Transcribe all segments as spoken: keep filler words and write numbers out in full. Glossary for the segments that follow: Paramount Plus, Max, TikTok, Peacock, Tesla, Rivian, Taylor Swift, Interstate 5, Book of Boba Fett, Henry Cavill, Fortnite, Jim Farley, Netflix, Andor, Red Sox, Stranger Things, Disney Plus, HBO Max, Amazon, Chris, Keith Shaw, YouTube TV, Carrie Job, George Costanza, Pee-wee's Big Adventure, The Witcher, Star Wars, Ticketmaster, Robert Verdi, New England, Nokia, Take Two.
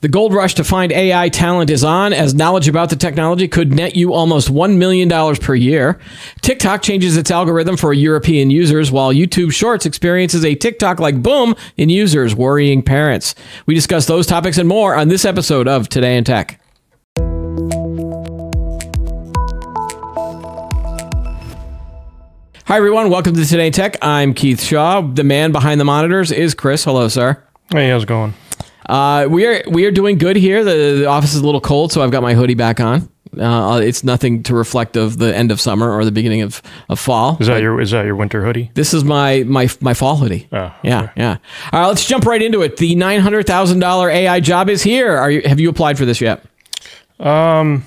The gold rush to find A I talent is on, as knowledge about the technology could net you almost one million dollars per year. TikTok changes its algorithm for European users, while YouTube Shorts experiences a TikTok-like boom in users, worrying parents. We discuss those topics and more on this episode of Today in Tech. Hi, everyone. Welcome to Today in Tech. I'm Keith Shaw. The man behind the monitors is Chris. Hello, sir. Hey, how's it going? Uh, we are we are doing good here. The, the office is a little cold, so I've got my hoodie back on. Uh, it's nothing to reflect of the end of summer or the beginning of, of fall. Is that your is that your winter hoodie? This is my my, my fall hoodie. Oh, okay. Yeah, yeah. All right, let's jump right into it. The nine hundred thousand dollars A I job is here. Are you have you applied for this yet? Um,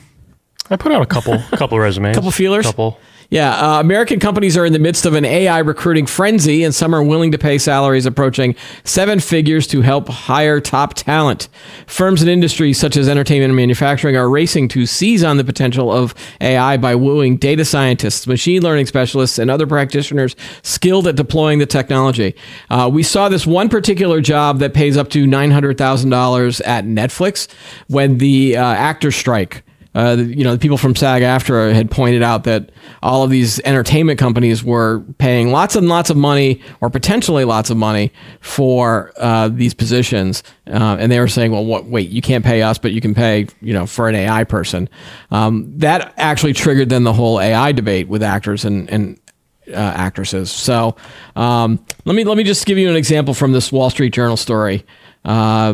I put out a couple couple resumes, couple feelers, couple. Yeah, uh, American companies are in the midst of an A I recruiting frenzy, and some are willing to pay salaries approaching seven figures to help hire top talent. Firms and industries such as entertainment and manufacturing are racing to seize on the potential of A I by wooing data scientists, machine learning specialists, and other practitioners skilled at deploying the technology. Uh, we saw this one particular job that pays up to nine hundred thousand dollars at Netflix when the uh, actor strike. Uh, you know, the people from SAG-AFTRA had pointed out that all of these entertainment companies were paying lots and lots of money, or potentially lots of money, for uh, these positions. Uh, and they were saying, well, what, wait, you can't pay us, but you can pay, you know, for an A I person. Um, that actually triggered then the whole A I debate with actors and, and uh, actresses. So um, let me let me just give you an example from this Wall Street Journal story. Uh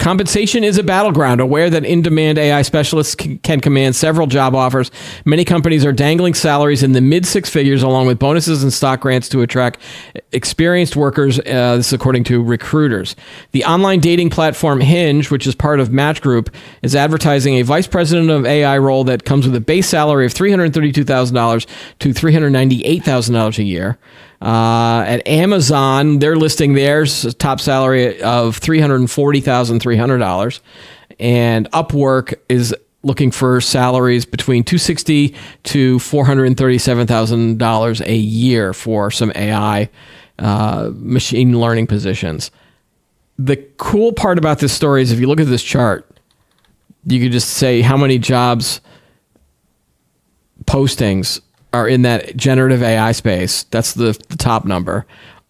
Compensation is a battleground. Aware that in-demand A I specialists can, can command several job offers, many companies are dangling salaries in the mid-six figures along with bonuses and stock grants to attract experienced workers, uh, this is according to recruiters. The online dating platform Hinge, which is part of Match Group, is advertising a vice president of A I role that comes with a base salary of three hundred thirty-two thousand dollars to three hundred ninety-eight thousand dollars a year. Uh, at Amazon, they're listing theirs top salary of three hundred forty thousand three hundred dollars, and Upwork is looking for salaries between two hundred sixty thousand dollars to four hundred thirty-seven thousand dollars a year for some A I uh, machine learning positions. The cool part about this story is if you look at this chart, you could just say how many jobs postings are in that generative A I space. That's the, the top number.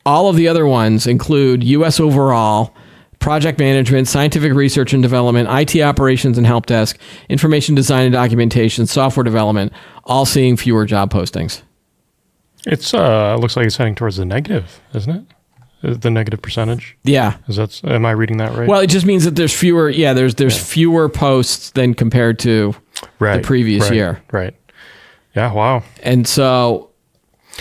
All of the other ones include U S overall, project management, scientific research and development, I T operations and help desk, information design and documentation, software development, all seeing fewer job postings. It's uh, looks like it's heading towards the negative, isn't it? The negative percentage? Yeah. Is that, am I reading that right? Well, it just means that there's fewer, yeah, there's there's yeah. fewer posts than compared to right, the previous right, year. Right. Yeah! Wow. And so,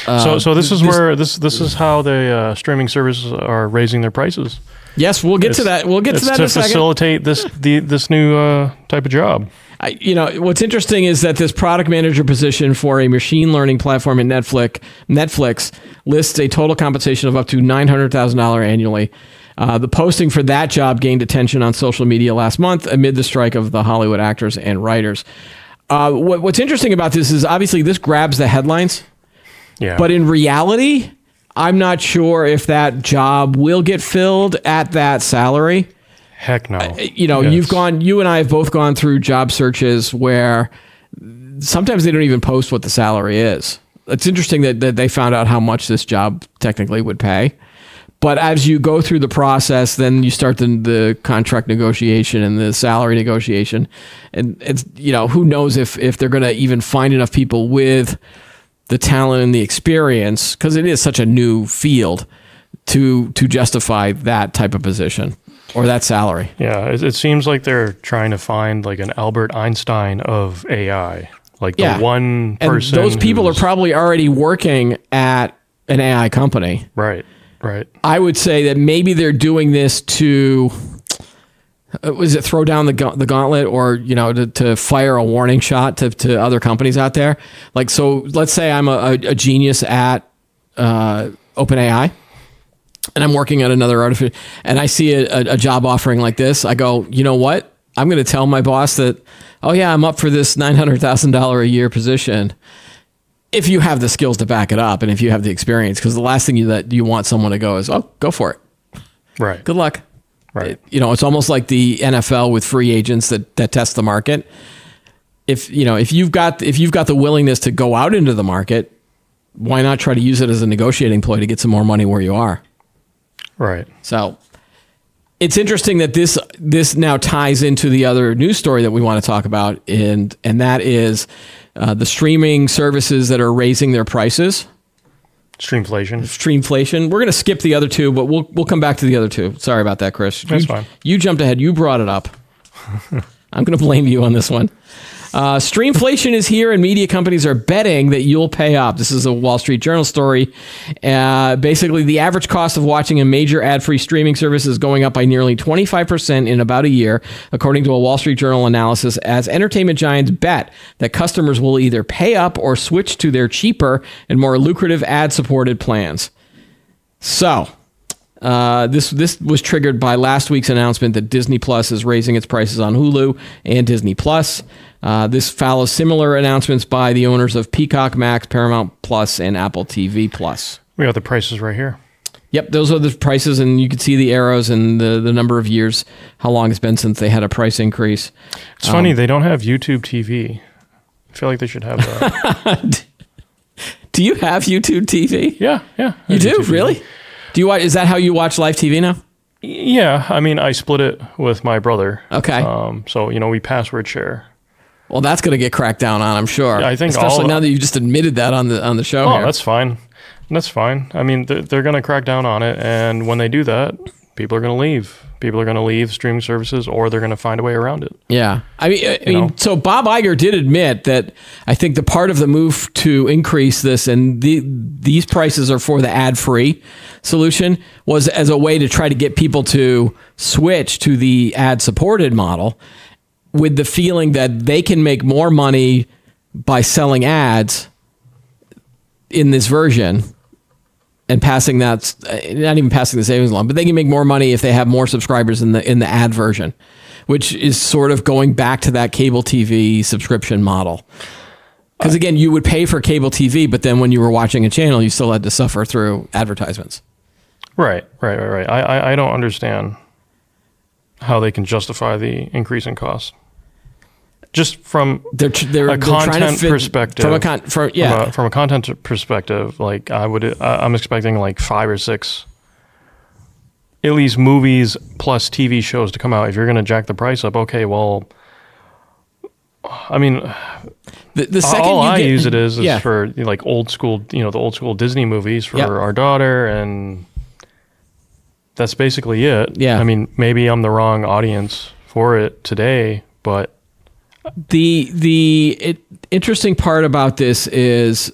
uh, so so this is this, where this this is how the uh, streaming services are raising their prices. Yes, we'll get it's, to that. We'll get to that to in a second. To facilitate this the this new uh, type of job. I, you know, what's interesting is that this product manager position for a machine learning platform at Netflix Netflix lists a total compensation of up to nine hundred thousand dollars annually. Uh, the posting for that job gained attention on social media last month amid the strike of the Hollywood actors and writers. Uh, what, what's interesting about this is obviously this grabs the headlines, yeah. But in reality, I'm not sure if that job will get filled at that salary. Heck no. Uh, you know, yes. you've gone, you and I have both gone through job searches where sometimes they don't even post what the salary is. It's interesting that, that they found out how much this job technically would pay. But as you go through the process, then you start the, the contract negotiation and the salary negotiation. And it's, you know, who knows if, if they're going to even find enough people with the talent and the experience, because it is such a new field, to to justify that type of position or that salary. Yeah, it, it seems like they're trying to find like an Albert Einstein of A I, like the yeah. one person. And those people are probably already working at an A I company. Right. Right. I would say that maybe they're doing this to, was it throw down the the gauntlet, or, you know, to, to fire a warning shot to, to other companies out there? Like, so let's say I'm a, a genius at uh, OpenAI and I'm working at another artificial, and I see a, a job offering like this. I go, you know what? I'm going to tell my boss that, oh yeah, I'm up for this nine hundred thousand dollars a year position. If you have the skills to back it up and if you have the experience, because the last thing you, that you want someone to go is, oh, go for it. Right. Good luck. Right. It, you know, it's almost like the N F L with free agents that, that test the market. If, you know, if you've got, if you've got the willingness to go out into the market, why not try to use it as a negotiating ploy to get some more money where you are? Right. So it's interesting that this, this now ties into the other news story that we want to talk about. And, and that is uh, the streaming services that are raising their prices. Streamflation. Streamflation. We're going to skip the other two, but we'll we'll come back to the other two. Sorry about that, Chris. That's you, fine. You jumped ahead. You brought it up. I'm going to blame you on this one. Uh, streamflation is here, and media companies are betting that you'll pay up. This is a Wall Street Journal story. Uh, basically, the average cost of watching a major ad-free streaming service is going up by nearly twenty-five percent in about a year, according to a Wall Street Journal analysis, as entertainment giants bet that customers will either pay up or switch to their cheaper and more lucrative ad-supported plans. So... Uh, this this was triggered by last week's announcement that Disney Plus is raising its prices on Hulu and Disney Plus. Uh, this follows similar announcements by the owners of Peacock, Max, Paramount Plus, and Apple T V Plus. We got the prices right here. Yep, those are the prices, and you can see the arrows and the, the number of years, how long it's been since they had a price increase. It's um, funny, they don't have YouTube T V. I feel like they should have that. Do you have YouTube T V? Yeah, yeah. You do? YouTube really? T V. Do you watch, is that how you watch live T V now? Yeah. I mean, I split it with my brother. Okay. Um, so, you know, we password share. Well, that's going to get cracked down on, I'm sure. Yeah, I think Especially all, now that you just admitted that on the on the show. Oh, here. That's fine. That's fine. I mean, they're, they're going to crack down on it. And when they do that, people are going to leave. People are going to leave streaming services, or they're going to find a way around it. Yeah. I mean, I mean so Bob Iger did admit that I think the part of the move to increase this, and the, these prices are for the ad-free solution, was as a way to try to get people to switch to the ad-supported model with the feeling that they can make more money by selling ads in this version. And passing that, not even passing the savings along, but they can make more money if they have more subscribers in the in the ad version, which is sort of going back to that cable T V subscription model. Because again, you would pay for cable T V, but then when you were watching a channel, you still had to suffer through advertisements. Right, right, right, right. I, I, I don't understand how they can justify the increase in cost. Just from they're, they're, a content fit, perspective, from a, con, from, yeah. from, a, from a content perspective, like I would, I'm expecting like five or six, at least movies plus T V shows to come out. If you're going to jack the price up, okay, well, I mean, the, the second all you I get, use it is, is yeah. for like old school, you know, the old school Disney movies for yep. our daughter, and that's basically it. Yeah, I mean, maybe I'm the wrong audience for it today, but. The the it, interesting part about this is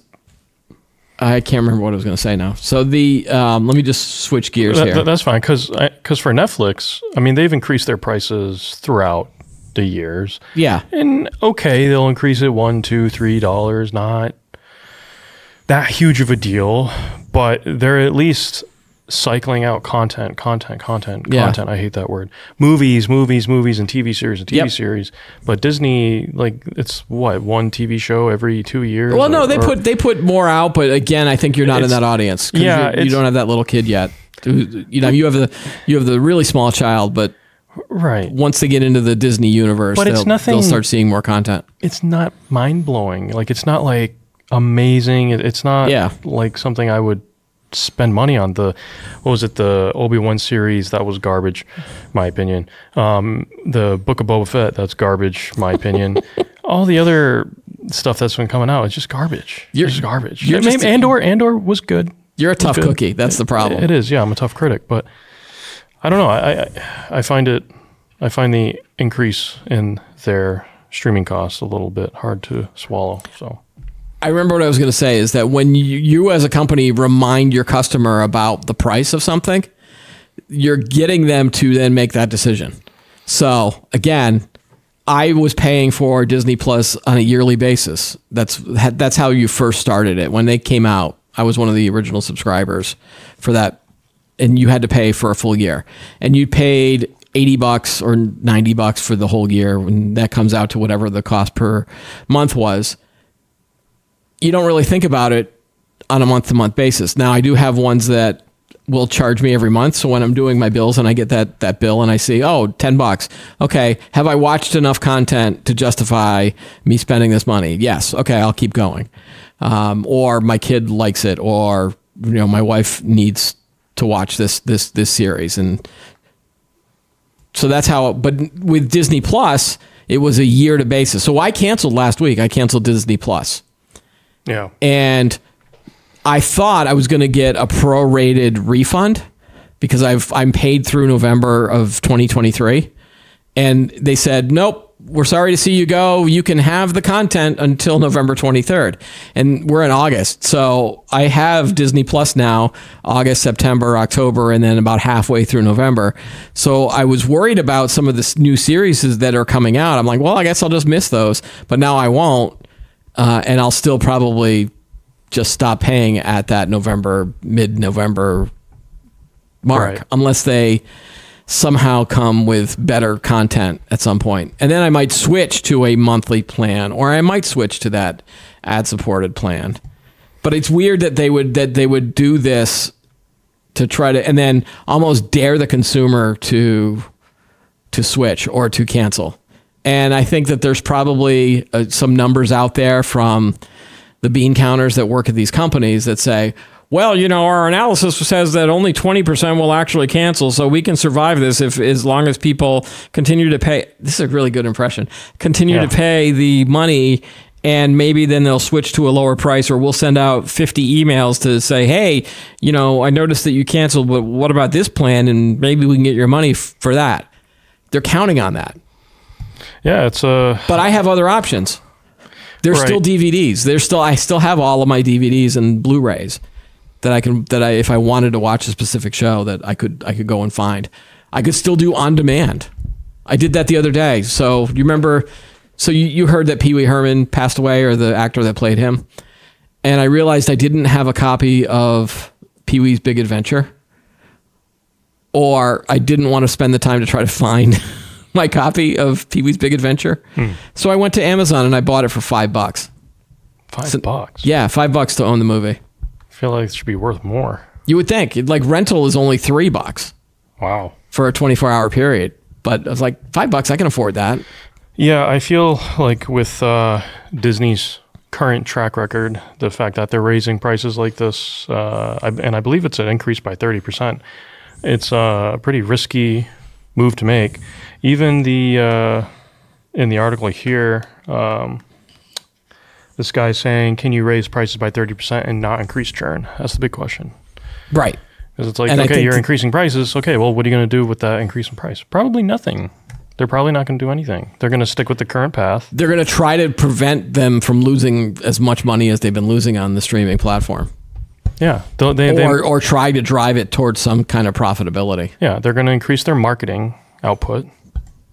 I can't remember what I was going to say now. So the um, let me just switch gears that, here. That's fine, because because for Netflix, I mean, they've increased their prices throughout the years. Yeah, and okay, they'll increase it one, two, three dollars. Not that huge of a deal, but they're at least cycling out content, content, content, yeah. content. I hate that word. Movies, movies, movies, and T V series and T V yep. series. But Disney, like, it's what, one T V show every two years? Well, or, no, they or, put they put more out, but again, I think you're not in that audience. Yeah, you don't have that little kid yet. You know, you have the you have the really small child, but right once they get into the Disney universe, but it's nothing, they'll start seeing more content. It's not mind blowing. Like, it's not like amazing. It's not yeah. like something I would. Spend money on. The what was it the Obi-Wan series? That was garbage, my opinion. Um the Book of Boba Fett, that's garbage, my opinion. All the other stuff that's been coming out, it's just garbage. You're it's just garbage. You're just Andor Andor was good. You're a tough cookie. That's the problem. It is. Yeah, I'm a tough critic, but I don't know. I, I I find it I find the increase in their streaming costs a little bit hard to swallow. So I remember what I was going to say is that when you, you as a company remind your customer about the price of something, you're getting them to then make that decision. So again, I was paying for Disney Plus on a yearly basis. That's that's how you first started it. When they came out, I was one of the original subscribers for that, and you had to pay for a full year, and you paid eighty bucks or ninety bucks for the whole year, when that comes out to whatever the cost per month was. You don't really think about it on a month-to-month basis. Now, I do have ones that will charge me every month. So when I'm doing my bills and I get that that bill and I see, oh, ten bucks. Okay. Have I watched enough content to justify me spending this money? Yes. Okay. I'll keep going. Um, or my kid likes it, or, you know, my wife needs to watch this, this, this series. And so that's how, but with Disney Plus, it was a year to basis. So I canceled last week. I canceled Disney Plus. Yeah. And I thought I was going to get a prorated refund because I've, I'm paid through November of twenty twenty-three. And they said, nope, we're sorry to see you go. You can have the content until November twenty-third. And we're in August. So I have Disney Plus now, August, September, October, and then about halfway through November. So I was worried about some of the new series that are coming out. I'm like, well, I guess I'll just miss those. But now I won't. Uh, and I'll still probably just stop paying at that November, mid-November mark, right, unless they somehow come with better content at some point. And then I might switch to a monthly plan, or I might switch to that ad-supported plan. But it's weird that they would that they would do this to try to, and then almost dare the consumer to to switch or to cancel. And I think that there's probably uh, some numbers out there from the bean counters that work at these companies that say, well, you know, our analysis says that only twenty percent will actually cancel, so we can survive this if, as long as people continue to pay. This is a really good impression. Continue yeah. to pay the money, and maybe then they'll switch to a lower price, or we'll send out fifty emails to say, hey, you know, I noticed that you canceled, but what about this plan? And maybe we can get your money f- for that. They're counting on that. Yeah, it's a. But I have other options. There's right. still D V Ds. There's still I still have all of my D V Ds and Blu-rays. That I can, that I, if I wanted to watch a specific show, that I could, I could go and find. I could still do on demand. I did that the other day. So you remember, so you, you heard that Pee-wee Herman passed away, or the actor that played him. And I realized I didn't have a copy of Pee-wee's Big Adventure, or I didn't want to spend the time to try to find my copy of Pee-wee's Big Adventure. Hmm. So I went to Amazon and I bought it for five bucks. Five so, bucks? Yeah. Five bucks to own the movie. I feel like it should be worth more. You would think. Like, rental is only three bucks. Wow. For a twenty-four hour period. But I was like, five bucks, I can afford that. Yeah, I feel like with uh, Disney's current track record, the fact that they're raising prices like this, uh, I, and I believe it's an increase by thirty percent, it's a pretty risky move to make. Even the uh, in the article here, um, this guy's saying, can you raise prices by thirty percent and not increase churn? That's the big question. Right. Because it's like, and okay, you're increasing prices. Okay, well, what are you going to do with that increase in price? Probably nothing. They're probably not going to do anything. They're going to stick with the current path. They're going to try to prevent them from losing as much money as they've been losing on the streaming platform. Yeah. They, they, or, they, or try to drive it towards some kind of profitability. Yeah, they're going to increase their marketing output.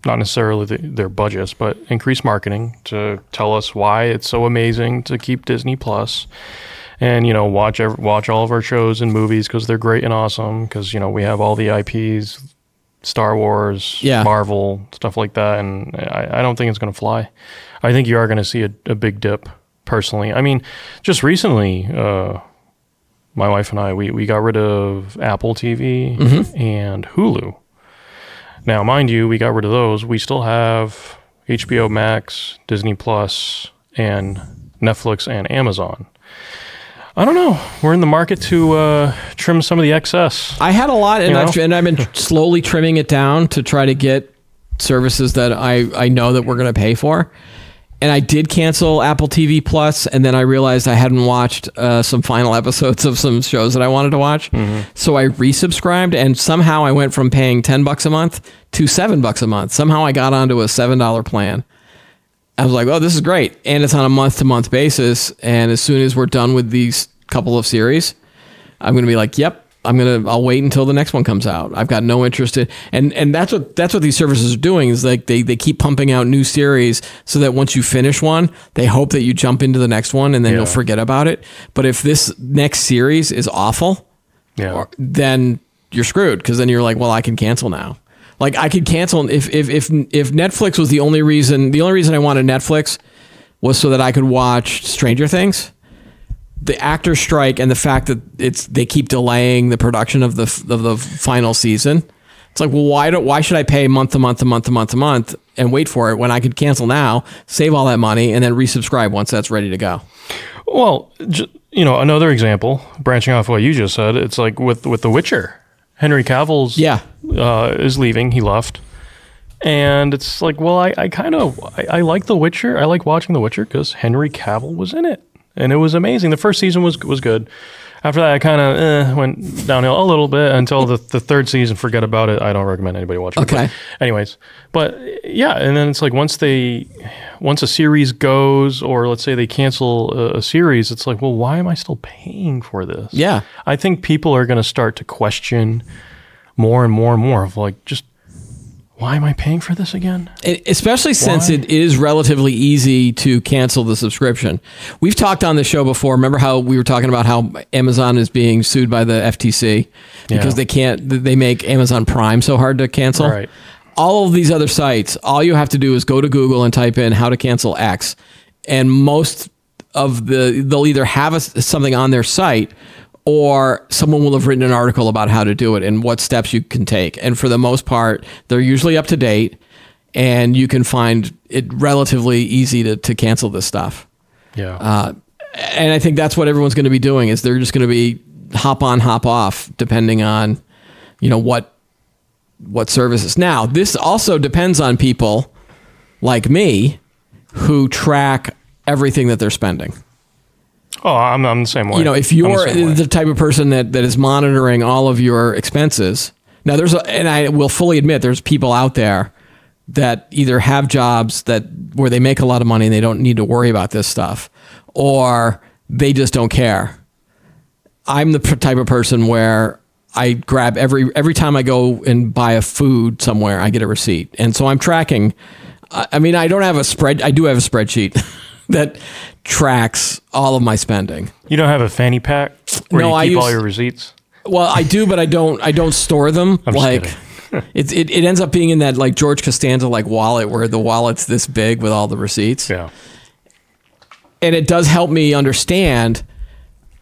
Not necessarily the, their budgets, but increase marketing to tell us why it's so amazing to keep Disney Plus, and, you know, watch every, watch all of our shows and movies because they're great and awesome, because, you know, we have all the I Ps, Star Wars, yeah. Marvel, stuff like that, and I, I don't think it's going to fly. I think you are going to see a, a big dip, personally. I mean, just recently, uh, my wife and I, we, we got rid of Apple T V mm-hmm. and Hulu. Now, mind you, we got rid of those. We still have H B O Max, Disney Plus, and Netflix and Amazon. I don't know. We're in the market to uh, trim some of the excess. I had a lot, and, I've, and I've been slowly trimming it down to try to get services that I, I know that we're going to pay for. And I did cancel Apple T V Plus, and then I realized I hadn't watched uh, some final episodes of some shows that I wanted to watch. Mm-hmm. So I resubscribed, and somehow I went from paying ten bucks a month to seven bucks a month. Somehow I got onto a seven dollar plan. I was like, oh, this is great. And it's on a month-to-month basis, and as soon as we're done with these couple of series, I'm going to be like, yep, I'm going to I'll wait until the next one comes out. I've got no interest in, and and that's what that's what these services are doing, is like they, they keep pumping out new series so that once you finish one, they hope that you jump into the next one, and then yeah. you'll forget about it. But if this next series is awful, yeah. or, then you're screwed, cuz then you're like, well, I can cancel now. Like, I could cancel if if if if Netflix was the only reason, the only reason I wanted Netflix was so that I could watch Stranger Things. the actor strike and the fact that it's they keep delaying the production of the of the final season. It's like, well, why do why should I pay month to month to month to month to month and wait for it when I could cancel now, save all that money, and then resubscribe once that's ready to go? Well, you know, another example, branching off what you just said, it's like with, with The Witcher. Henry Cavill's yeah uh, is leaving. He left. And it's like, well, I, I kind of, I, I like The Witcher. I like watching The Witcher because Henry Cavill was in it. And it was amazing. The first season was was good. After that, I kind of eh, went downhill a little bit until the, the third season. Forget about it. I don't recommend anybody watch it. Okay. But anyways, but yeah, and then it's like once they, once a series goes, or let's say they cancel a, a series, it's like, well, why am I still paying for this? Yeah. I think people are going to start to question more and more and more of like, just why am I paying for this again? It, especially since why? It is relatively easy to cancel the subscription. We've talked on the show before. Remember how we were talking about how Amazon is being sued by the F T C because yeah. they can't, they make Amazon Prime so hard to cancel. Right. All of these other sites, all you have to do is go to Google and type in how to cancel X. And most of the, they'll either have a, something on their site, or someone will have written an article about how to do it and what steps you can take. And for the most part, they're usually up to date, and you can find it relatively easy to, to cancel this stuff. Yeah. Uh, and I think that's what everyone's going to be doing, is they're just going to be hop on, hop off, depending on, you know, what, what services. Now, this also depends on people like me who track everything that they're spending. Oh, I'm, I'm the same way. You know, if you're the, the, the type of person that, that is monitoring all of your expenses, now there's, a, and I will fully admit, there's people out there that either have jobs that where they make a lot of money and they don't need to worry about this stuff, or they just don't care. I'm the type of person where I grab every, every time I go and buy a food somewhere, I get a receipt. And so I'm tracking. I mean, I don't have a spread. I do have a spreadsheet that tracks all of my spending. You don't have a fanny pack where no, you keep I use, all your receipts? Well, I do, but I don't I don't store them. I'm like it, it it ends up being in that like George Costanza like wallet where the wallet's this big with all the receipts. Yeah. And it does help me understand,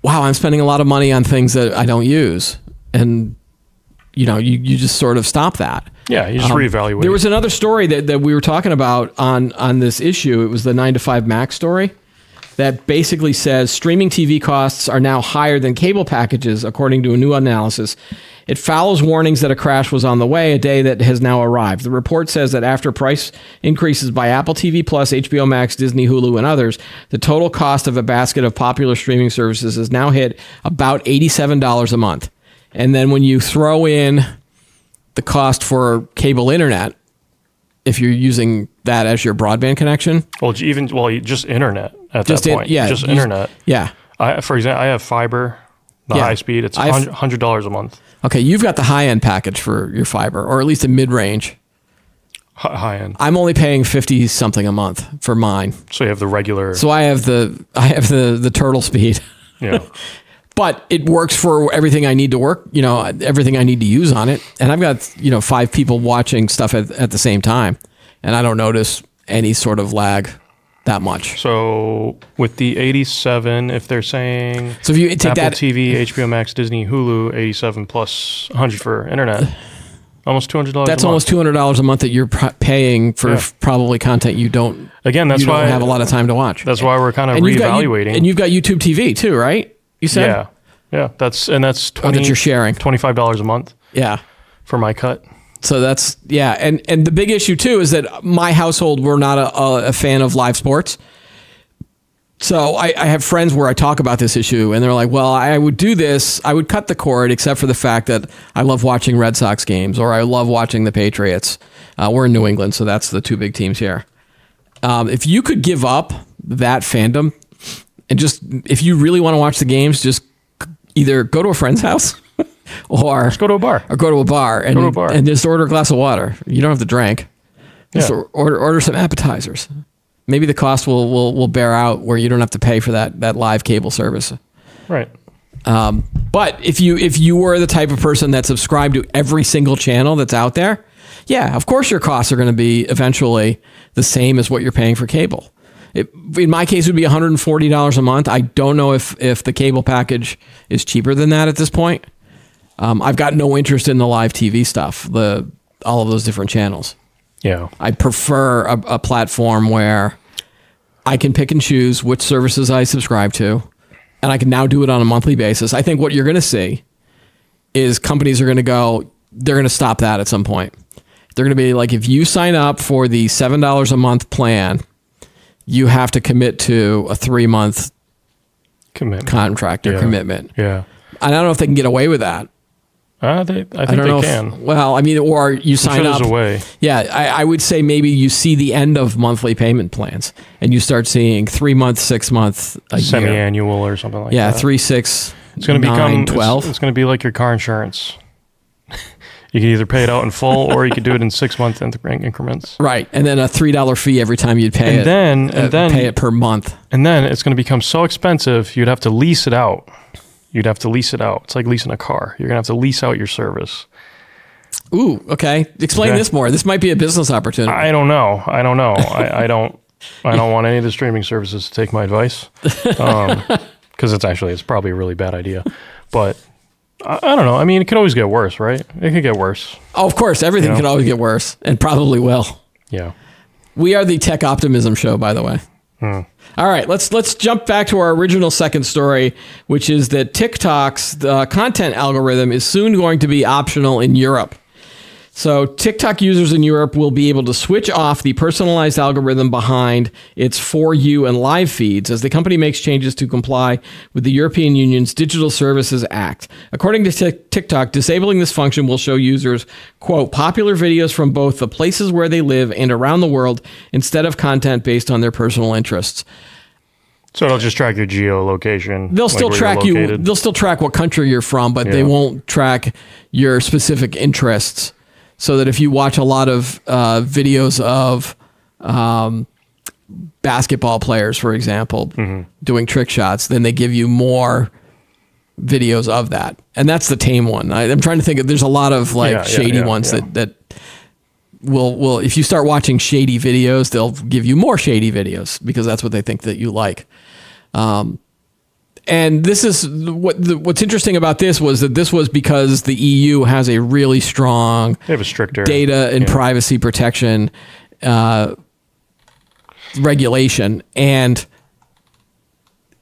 wow, I'm spending a lot of money on things that I don't use. And you know, you, you just sort of stop that. Yeah, you just um, reevaluate. There was another story that, that we were talking about on, on this issue. It was the nine to five Max story that basically says streaming T V costs are now higher than cable packages, according to a new analysis. It follows warnings that a crash was on the way, a day that has now arrived. The report says that after price increases by Apple T V Plus, H B O Max, Disney, Hulu, and others, the total cost of a basket of popular streaming services has now hit about eighty-seven dollars a month. And then when you throw in the cost for cable internet, if you're using that as your broadband connection, well, even well, just internet at just that in, point, yeah, just you, internet, yeah. I, for example, I have fiber, the yeah. high speed. It's a hundred dollars a month. Okay, you've got the high end package for your fiber, or at least a mid range. H- high end. I'm only paying fifty something a month for mine. So you have the regular. So I have the I have the the turtle speed. Yeah. But it works for everything I need to work, you know, everything I need to use on it. And I've got, you know, five people watching stuff at, at the same time. And I don't notice any sort of lag that much. So with the eighty-seven, if they're saying so if you take Apple that, T V, H B O Max, Disney, Hulu, eighty-seven plus one hundred for internet, almost two hundred dollars a month. That's almost two hundred dollars a month that you're paying for yeah. probably content you don't, Again, that's you why, don't have a lot of time to watch. That's why we're kind of and reevaluating. You've got, and you've got YouTube T V too, right? You said? Yeah. Yeah. That's, and that's twenty dollars oh, that you're sharing. twenty-five dollars a month. Yeah. For my cut. So that's, yeah. And, and the big issue too is that my household, we're not a, a fan of live sports. So I, I have friends where I talk about this issue and they're like, well, I would do this. I would cut the cord except for the fact that I love watching Red Sox games or I love watching the Patriots. Uh, we're in New England. So that's the two big teams here. Um, if you could give up that fandom, and just, if you really want to watch the games, just either go to a friend's house or just go to a bar or go to a bar and, go to a bar. And just order a glass of water. You don't have to drink. Just yeah. order, order some appetizers. Maybe the cost will, will, will bear out where you don't have to pay for that, that live cable service. Right. Um, but if you, if you were the type of person that subscribed to every single channel that's out there, yeah, of course your costs are going to be eventually the same as what you're paying for cable. It, in my case, it would be one hundred forty dollars a month. I don't know if, if the cable package is cheaper than that at this point. Um, I've got no interest in the live T V stuff, the all of those different channels. Yeah, I prefer a, a platform where I can pick and choose which services I subscribe to, and I can now do it on a monthly basis. I think what you're going to see is companies are going to go, they're going to stop that at some point. They're going to be like, if you sign up for the seven dollars a month plan, you have to commit to a three-month commitment. contract or yeah. commitment. Yeah, I don't know if they can get away with that. Uh, they, I think I don't they know can. If, well, I mean, or you sign up. Away. Yeah, I, I would say maybe you see the end of monthly payment plans, and you start seeing three month, six month, a semi-annual year. Or something like yeah, that. Yeah, three, six, it's gonna nine, become, twelve. It's, it's going to be like your car insurance. You can either pay it out in full, or you could do it in six month increments. Right, and then a three dollar fee every time you'd pay and it. Then, uh, and then pay it per month. And then it's going to become so expensive, you'd have to lease it out. You'd have to lease it out. It's like leasing a car. You're going to have to lease out your service. Ooh, okay. Explain okay. this more. This might be a business opportunity. I don't know. I don't know. I, I don't I don't want any of the streaming services to take my advice. Um, because it's actually, it's probably a really bad idea. But I, I don't know. I mean, it could always get worse, right? It could get worse. Oh, of course. Everything you know? Could always get worse, and probably will. Yeah. We are the Tech Optimism Show, by the way. Hmm. All right, let's let's jump back to our original second story, which is that TikTok's uh, content algorithm is soon going to be optional in Europe. So TikTok users in Europe will be able to switch off the personalized algorithm behind its For You and Live feeds as the company makes changes to comply with the European Union's Digital Services Act. According to t- TikTok, disabling this function will show users, quote, popular videos from both the places where they live and around the world instead of content based on their personal interests. So it'll just track your geolocation. They'll like still track you. They'll still track what country you're from, but yeah. they won't track your specific interests. So that if you watch a lot of uh, videos of um, basketball players, for example, mm-hmm. doing trick shots, then they give you more videos of that. And that's the tame one. I, I'm trying to think of, there's a lot of like yeah, shady yeah, yeah, ones yeah. that, that will, will, if you start watching shady videos, they'll give you more shady videos because that's what they think that you like. Um, And this is what the, what's interesting about this was that this was because the E U has a really strong they have a stricter, data and yeah. privacy protection uh, regulation. And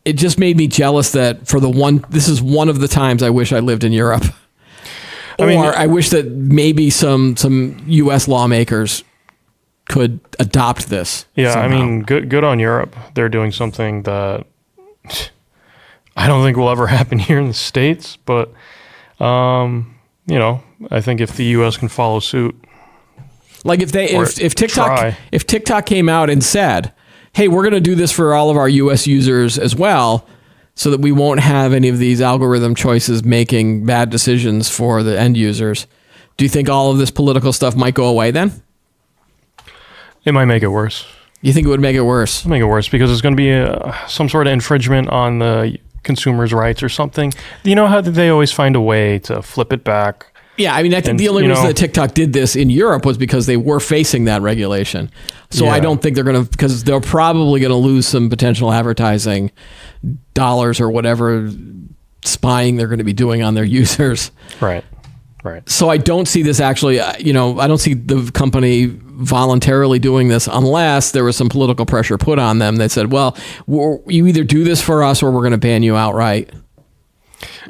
it just made me jealous that for the one, this is one of the times I wish I lived in Europe. Or I, mean, I wish that maybe some, some U S lawmakers could adopt this. Yeah, somehow. I mean, good, good on Europe. They're doing something that... I don't think will ever happen here in the States, but, um, you know, I think if the U S can follow suit. Like if they, if, if TikTok, try. if TikTok came out and said, hey, we're going to do this for all of our U S users as well, so that we won't have any of these algorithm choices making bad decisions for the end users. Do you think all of this political stuff might go away then? It might make it worse. You think it would make it worse? It'll make it worse because it's going to be a, some sort of infringement on the consumers' rights or something. You know how they always find a way to flip it back? Yeah, I mean, I think and, the only reason know, that TikTok did this in Europe was because they were facing that regulation. So yeah. I don't think they're going to, because they're probably going to lose some potential advertising dollars or whatever spying they're going to be doing on their users. Right, right. So I don't see this actually, you know, I don't see the company voluntarily doing this unless there was some political pressure put on them that said, well, we're, you either do this for us or we're going to ban you outright.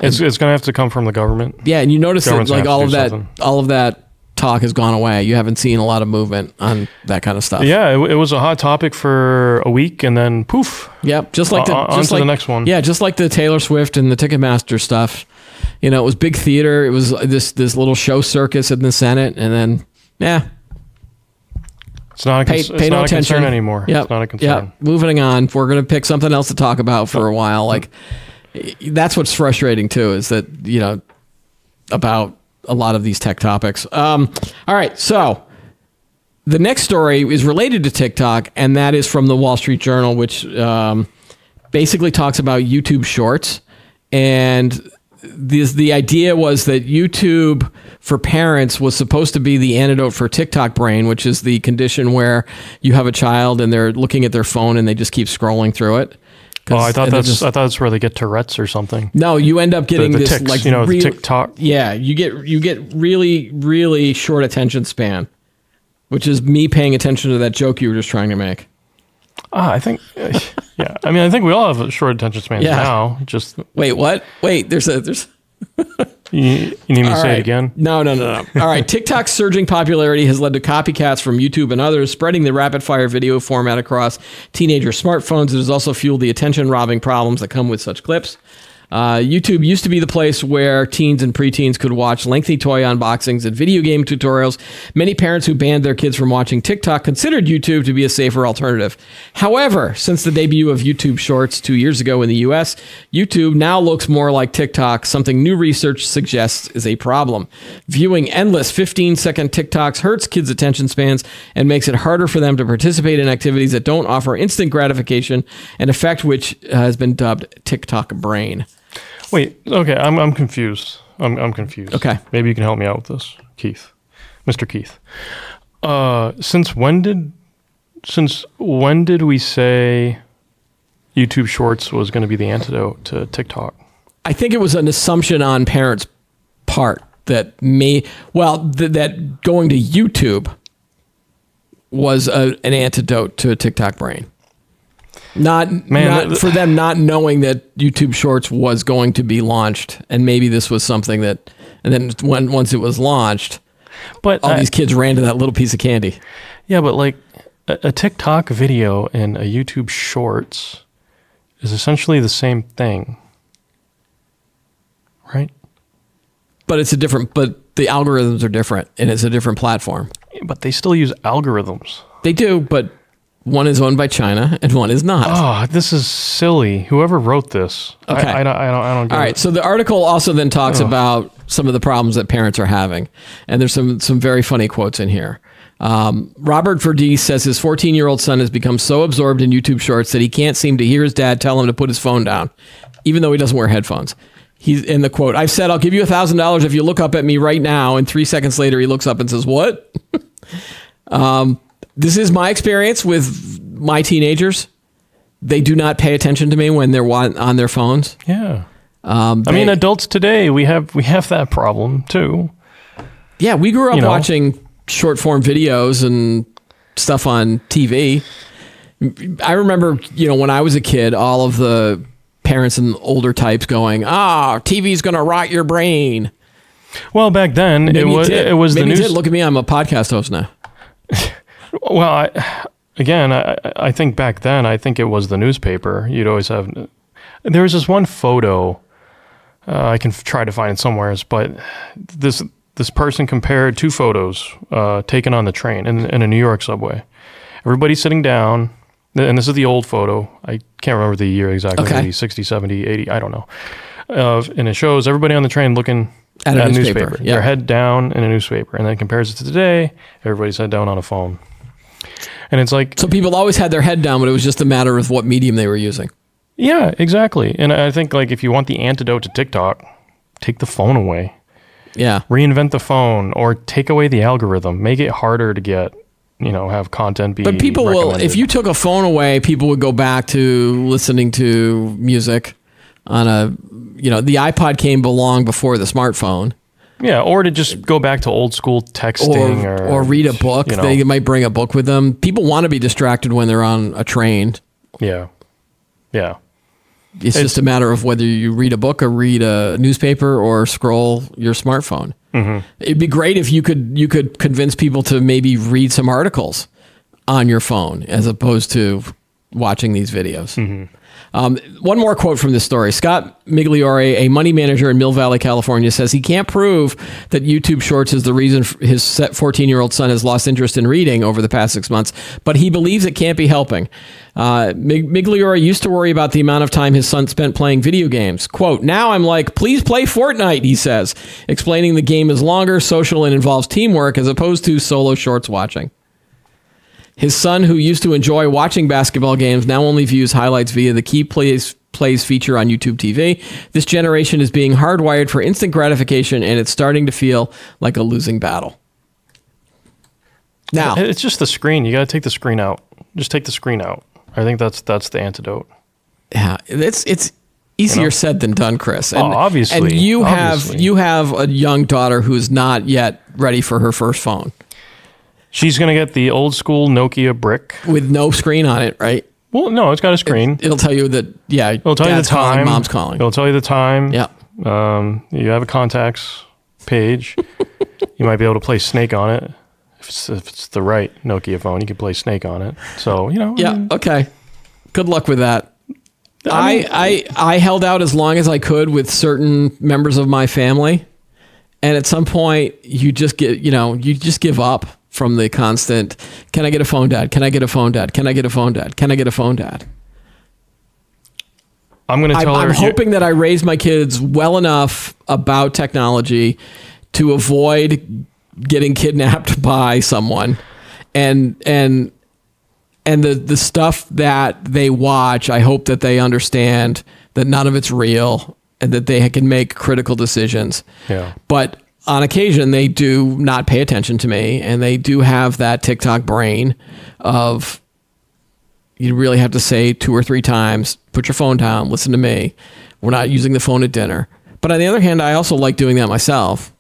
It's and, it's going to have to come from the government. Yeah. And you notice that like all of that, something. all of that talk has gone away. You haven't seen a lot of movement on that kind of stuff. Yeah. It, it was a hot topic for a week and then poof. Yep. Just like the, uh, just on to like, the next one. Yeah. Just like the Taylor Swift and the Ticketmaster stuff, you know, it was big theater. It was this, this little show circus in the Senate and then, yeah. It's not a, pay, cons- pay it's no not a concern anymore. Yep. It's not a concern. Yep. Moving on. We're going to pick something else to talk about for a while. Like that's what's frustrating too, is that, you know, about a lot of these tech topics. Um, all right. So the next story is related to TikTok, and that is from the Wall Street Journal, which um, basically talks about YouTube Shorts and this, the idea was that YouTube for parents was supposed to be the antidote for TikTok brain, which is the condition where you have a child and they're looking at their phone and they just keep scrolling through it. Oh, I thought that's just, I thought that's where they get Tourette's or something. No, you end up getting the, the this tics, like you know real, the TikTok. Yeah, you get you get really really short attention span, which is me paying attention to that joke you were just trying to make. Ah, I think yeah. I mean, I think we all have a short attention span yeah. now. Just wait, what? Wait, there's a there's. You, you need me to all say right. it again? No, no, no, no. All right. TikTok's surging popularity has led to copycats from YouTube and others spreading the rapid-fire video format across teenager smartphones. It has also fueled the attention-robbing problems that come with such clips. Uh, YouTube used to be the place where teens and preteens could watch lengthy toy unboxings and video game tutorials. Many parents who banned their kids from watching TikTok considered YouTube to be a safer alternative. However, since the debut of YouTube Shorts two years ago in the U S, YouTube now looks more like TikTok, something new research suggests is a problem. Viewing endless fifteen-second TikToks hurts kids' attention spans and makes it harder for them to participate in activities that don't offer instant gratification, an effect which has been dubbed TikTok brain. Wait, okay, I'm I'm confused. I'm I'm confused. Okay. Maybe you can help me out with this, Keith. Mister Keith. Uh, since when did since when did we say YouTube Shorts was going to be the antidote to TikTok? I think it was an assumption on parents' part that may well th- that going to YouTube was a, an antidote to TikTok brain. Not, Man, not for them not knowing that YouTube Shorts was going to be launched, and maybe this was something that, and then when once it was launched, but all I, these kids ran to that little piece of candy. Yeah, but like a, a TikTok video and a YouTube Shorts is essentially the same thing, right? But it's a different. But the algorithms are different, and it's a different platform. Yeah, but they still use algorithms. They do, but. One is owned by China and one is not. Oh, this is silly. Whoever wrote this. Okay. I, I, I don't, I don't get All right. It. So the article also then talks Ugh. about some of the problems that parents are having. And there's some, some very funny quotes in here. Um, Robert Verdi says his fourteen-year-old son has become so absorbed in YouTube Shorts that he can't seem to hear his dad tell him to put his phone down, even though he doesn't wear headphones. He's in the quote, "I've said, I'll give you one thousand dollars if you look up at me right now." And three seconds later, he looks up and says, "What?" um... This is my experience with my teenagers. They do not pay attention to me when they're on their phones. Yeah. Um, they, I mean, adults today, we have we have that problem, too. Yeah, we grew up you know. watching short-form videos and stuff on T V. I remember, you know, when I was a kid, all of the parents and older types going, ah, oh, T V's going to rot your brain. Well, back then, Maybe it was, it was Maybe the news. Look at me, I'm a podcast host now. Well, I, again, I, I think back then, I think it was the newspaper. You'd always have... There was this one photo, uh, I can f- try to find it somewhere, but this this person compared two photos uh, taken on the train in, in a New York subway. Everybody's sitting down, and this is the old photo. I can't remember the year exactly, okay. maybe sixty, seventy, eighty, I don't know. Uh, and it shows everybody on the train looking... At, at a newspaper. newspaper. Yep. Their head down in a newspaper. And then it compares it to today, everybody's head down on a phone. And it's like... So people always had their head down, but it was just a matter of what medium they were using. Yeah, exactly. And I think like if you want the antidote to TikTok, take the phone away. Yeah. Reinvent the phone or take away the algorithm. Make it harder to get, you know, have content be But people will... If you took a phone away, people would go back to listening to music on a... You know, the iPod came long before the smartphone. Yeah, or to just go back to old school texting. Or, or, or read a book. You know. They might bring a book with them. People want to be distracted when they're on a train. Yeah. Yeah. It's, it's just a matter of whether you read a book or read a newspaper or scroll your smartphone. Mm-hmm. It'd be great if you could you could convince people to maybe read some articles on your phone as opposed to watching these videos. Mm-hmm. Um, one more quote from this story. Scott Migliore, a money manager in Mill Valley, California, says he can't prove that YouTube Shorts is the reason his fourteen-year-old son has lost interest in reading over the past six months, but he believes it can't be helping. Uh, Migliore used to worry about the amount of time his son spent playing video games. Quote, "Now I'm like, please play Fortnite," he says, explaining the game is longer, social, and involves teamwork as opposed to solo shorts watching. His son, who used to enjoy watching basketball games, now only views highlights via the key plays Plays feature on YouTube T V. This generation is being hardwired for instant gratification, and it's starting to feel like a losing battle. Now, it's just the screen. You got to take the screen out. Just take the screen out. I think that's that's the antidote. Yeah, it's it's easier you know? said than done, Chris. And, oh, obviously, and you obviously. have you have a young daughter who's not yet ready for her first phone. She's gonna get the old school Nokia brick with no screen on it, right? Well, no, it's got a screen. It, it'll tell you that. Yeah, it'll tell you the time. Calling, mom's calling. It'll tell you the time. Yeah. Um, you have a contacts page. You might be able to play Snake on it. If it's, if it's the right Nokia phone, you can play Snake on it. So, you know. Yeah, I mean, okay. Good luck with that. I, mean, I, I I held out as long as I could with certain members of my family. And at some point, you just get, you know, you just give up from the constant, can I get a phone, Dad? Can I get a phone, Dad? Can I get a phone, Dad? Can I get a phone, Dad? I'm going to tell I'm, her. I'm hoping that I raise my kids well enough about technology to avoid getting kidnapped by someone, and and and the the stuff that they watch, I hope that they understand that none of it's real and that they can make critical decisions. Yeah. But on occasion, they do not pay attention to me, and they do have that TikTok brain of, you really have to say two or three times, put your phone down, listen to me. We're not using the phone at dinner. But on the other hand, I also like doing that myself.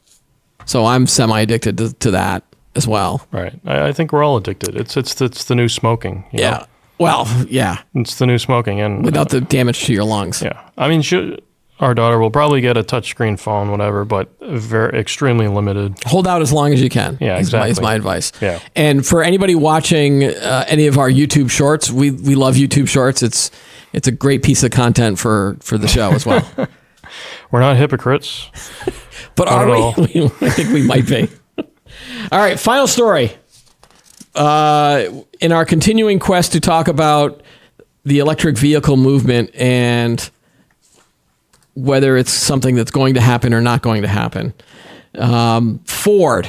So I'm semi-addicted to, to that as well. Right. I, I think we're all addicted. It's it's it's the new smoking. You yeah. Know? Well, yeah. It's the new smoking, and without uh, the damage to your lungs. Yeah. I mean, she, our daughter will probably get a touchscreen phone, whatever, but very extremely limited. Hold out as long as you can. Yeah, is exactly. Is my, is my advice. Yeah. And for anybody watching uh, any of our YouTube Shorts, we we love YouTube Shorts. It's it's a great piece of content for for the show as well. We're not hypocrites. But are we? I think we might be. All right, final story. Uh, in our continuing quest to talk about the electric vehicle movement and whether it's something that's going to happen or not going to happen, um, Ford,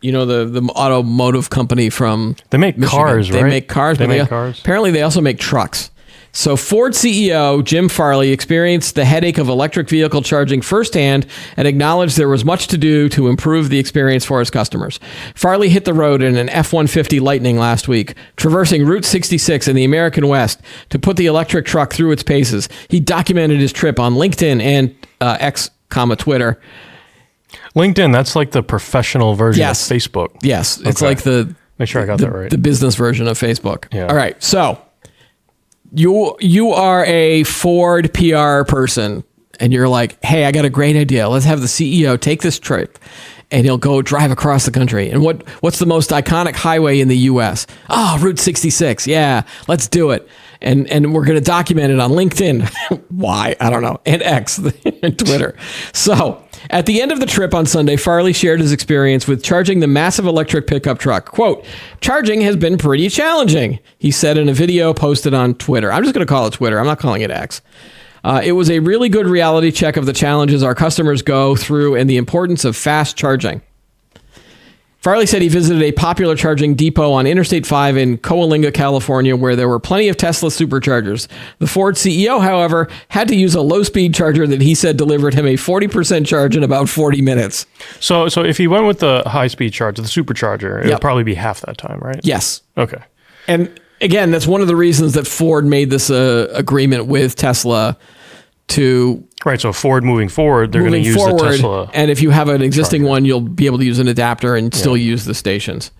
you know, the, the automotive company from They make Michigan. cars, they right? They make cars. They but make they, cars. Apparently, they also make trucks. So Ford C E O Jim Farley experienced the headache of electric vehicle charging firsthand and acknowledged there was much to do to improve the experience for his customers. Farley hit the road in an F one fifty Lightning last week, traversing Route sixty-six in the American West to put the electric truck through its paces. He documented his trip on LinkedIn and uh, X, comma, Twitter. LinkedIn, that's like the professional version yes. of Facebook. Yes, okay. It's like the... Make sure I got the, that right. The business version of Facebook. Yeah. All right, so... You you are a Ford P R person, and you're like, hey, I got a great idea. Let's have the C E O take this trip, and he'll go drive across the country. And what what's the most iconic highway in the U S? Oh, Route sixty-six. Yeah, let's do it. And and we're going to document it on LinkedIn. Why? I don't know. And X, and Twitter. So... At the end of the trip on Sunday, Farley shared his experience with charging the massive electric pickup truck. Quote, charging has been pretty challenging, he said in a video posted on Twitter. I'm just going to call it Twitter. I'm not calling it X. Uh, it was a really good reality check of the challenges our customers go through and the importance of fast charging. Farley said he visited a popular charging depot on Interstate five in Coalinga, California, where there were plenty of Tesla superchargers. The Ford C E O, however, had to use a low-speed charger that he said delivered him a forty percent charge in about forty minutes. So so if he went with the high-speed charger, the supercharger, it yep. would probably be half that time, right? Yes. Okay. And again, that's one of the reasons that Ford made this uh, agreement with Tesla to... Right, so Ford moving forward, they're going to use forward, the Tesla. And if you have an existing charger. one, you'll be able to use an adapter and still yeah. use the stations.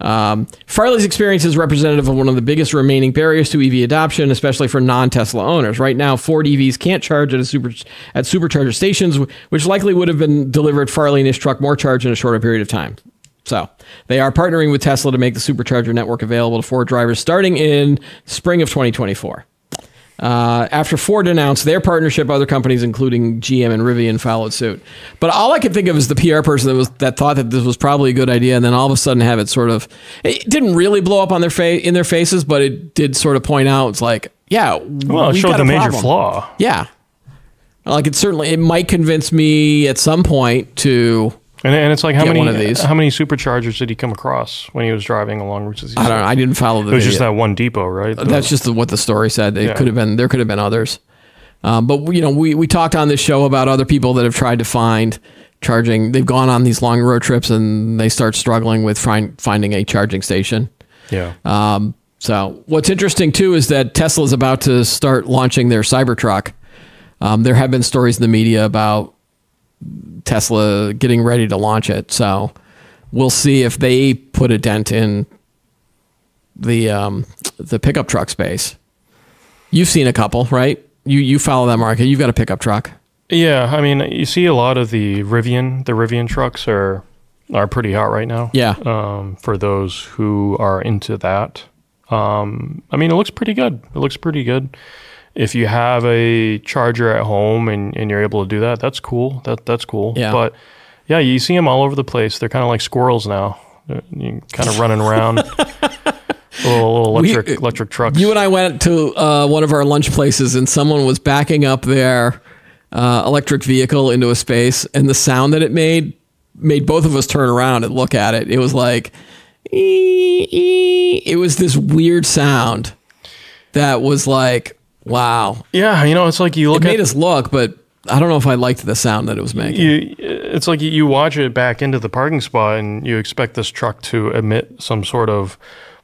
Um, Farley's experience is representative of one of the biggest remaining barriers to E V adoption, especially for non-Tesla owners. Right now, Ford E Vs can't charge at a super at supercharger stations, which likely would have been delivered Farley and his truck more charge in a shorter period of time. So they are partnering with Tesla to make the supercharger network available to Ford drivers starting in spring of twenty twenty-four. Uh, after Ford announced their partnership, other companies, including G M and Rivian, followed suit. But all I could think of is the P R person that was that thought that this was probably a good idea, and then all of a sudden have it sort of it didn't really blow up on their face in their faces, but it did sort of point out it's like, yeah, well, it showed the major flaw. Yeah, like it certainly it might convince me at some point to And and it's like how many one of these. how many superchargers did he come across when he was driving along Route sixty-six? I don't know. I didn't follow the. It was video. Just that one depot, right? The, That's just the, what the story said. It yeah. could have been there. Could have been others. Um, but you know, we we talked on this show about other people that have tried to find charging. They've gone on these long road trips and they start struggling with find, finding a charging station. Yeah. Um. So what's interesting too is that Tesla is about to start launching their Cybertruck. Um. There have been stories in the media about Tesla getting ready to launch it. So we'll see if they put a dent in the um, the pickup truck space. You've seen a couple, right? You you follow that market. You've got a pickup truck. Yeah, I mean, you see a lot of the Rivian. The Rivian trucks are are pretty hot right now. Yeah. Um, for those who are into that. Um, I mean, it looks pretty good. It looks pretty good. If you have a charger at home and, and you're able to do that, that's cool. That That's cool. Yeah. But yeah, you see them all over the place. They're kind of like squirrels now. You're kind of running around. little, little electric, we, electric trucks. You and I went to uh, one of our lunch places and someone was backing up their uh, electric vehicle into a space. And the sound that it made made both of us turn around and look at it. It was like, ee, ee. It was this weird sound that was like, wow. Yeah, you know, it's like you look at... It made at, us look, but I don't know if I liked the sound that it was making. You, it's like you watch it back into the parking spot and you expect this truck to emit some sort of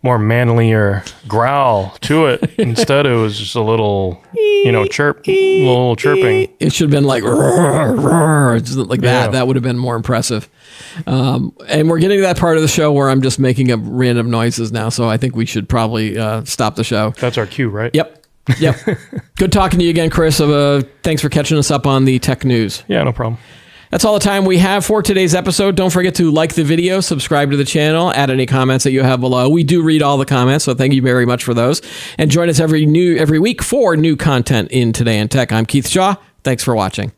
more manlier growl to it. Instead, it was just a little, you know, chirp, little chirping. It should have been like... Roar, roar, just like that. Yeah. That would have been more impressive. Um, and we're getting to that part of the show where I'm just making up random noises now, so I think we should probably uh, stop the show. That's our cue, right? Yep. Yep. Good talking to you again, Chris. Uh, thanks for catching us up on the tech news. Yeah, no problem. That's all the time we have for today's episode. Don't forget to like the video, subscribe to the channel, add any comments that you have below. We do read all the comments, so thank you very much for those. And join us every new every week for new content in Today in Tech. I'm Keith Shaw. Thanks for watching.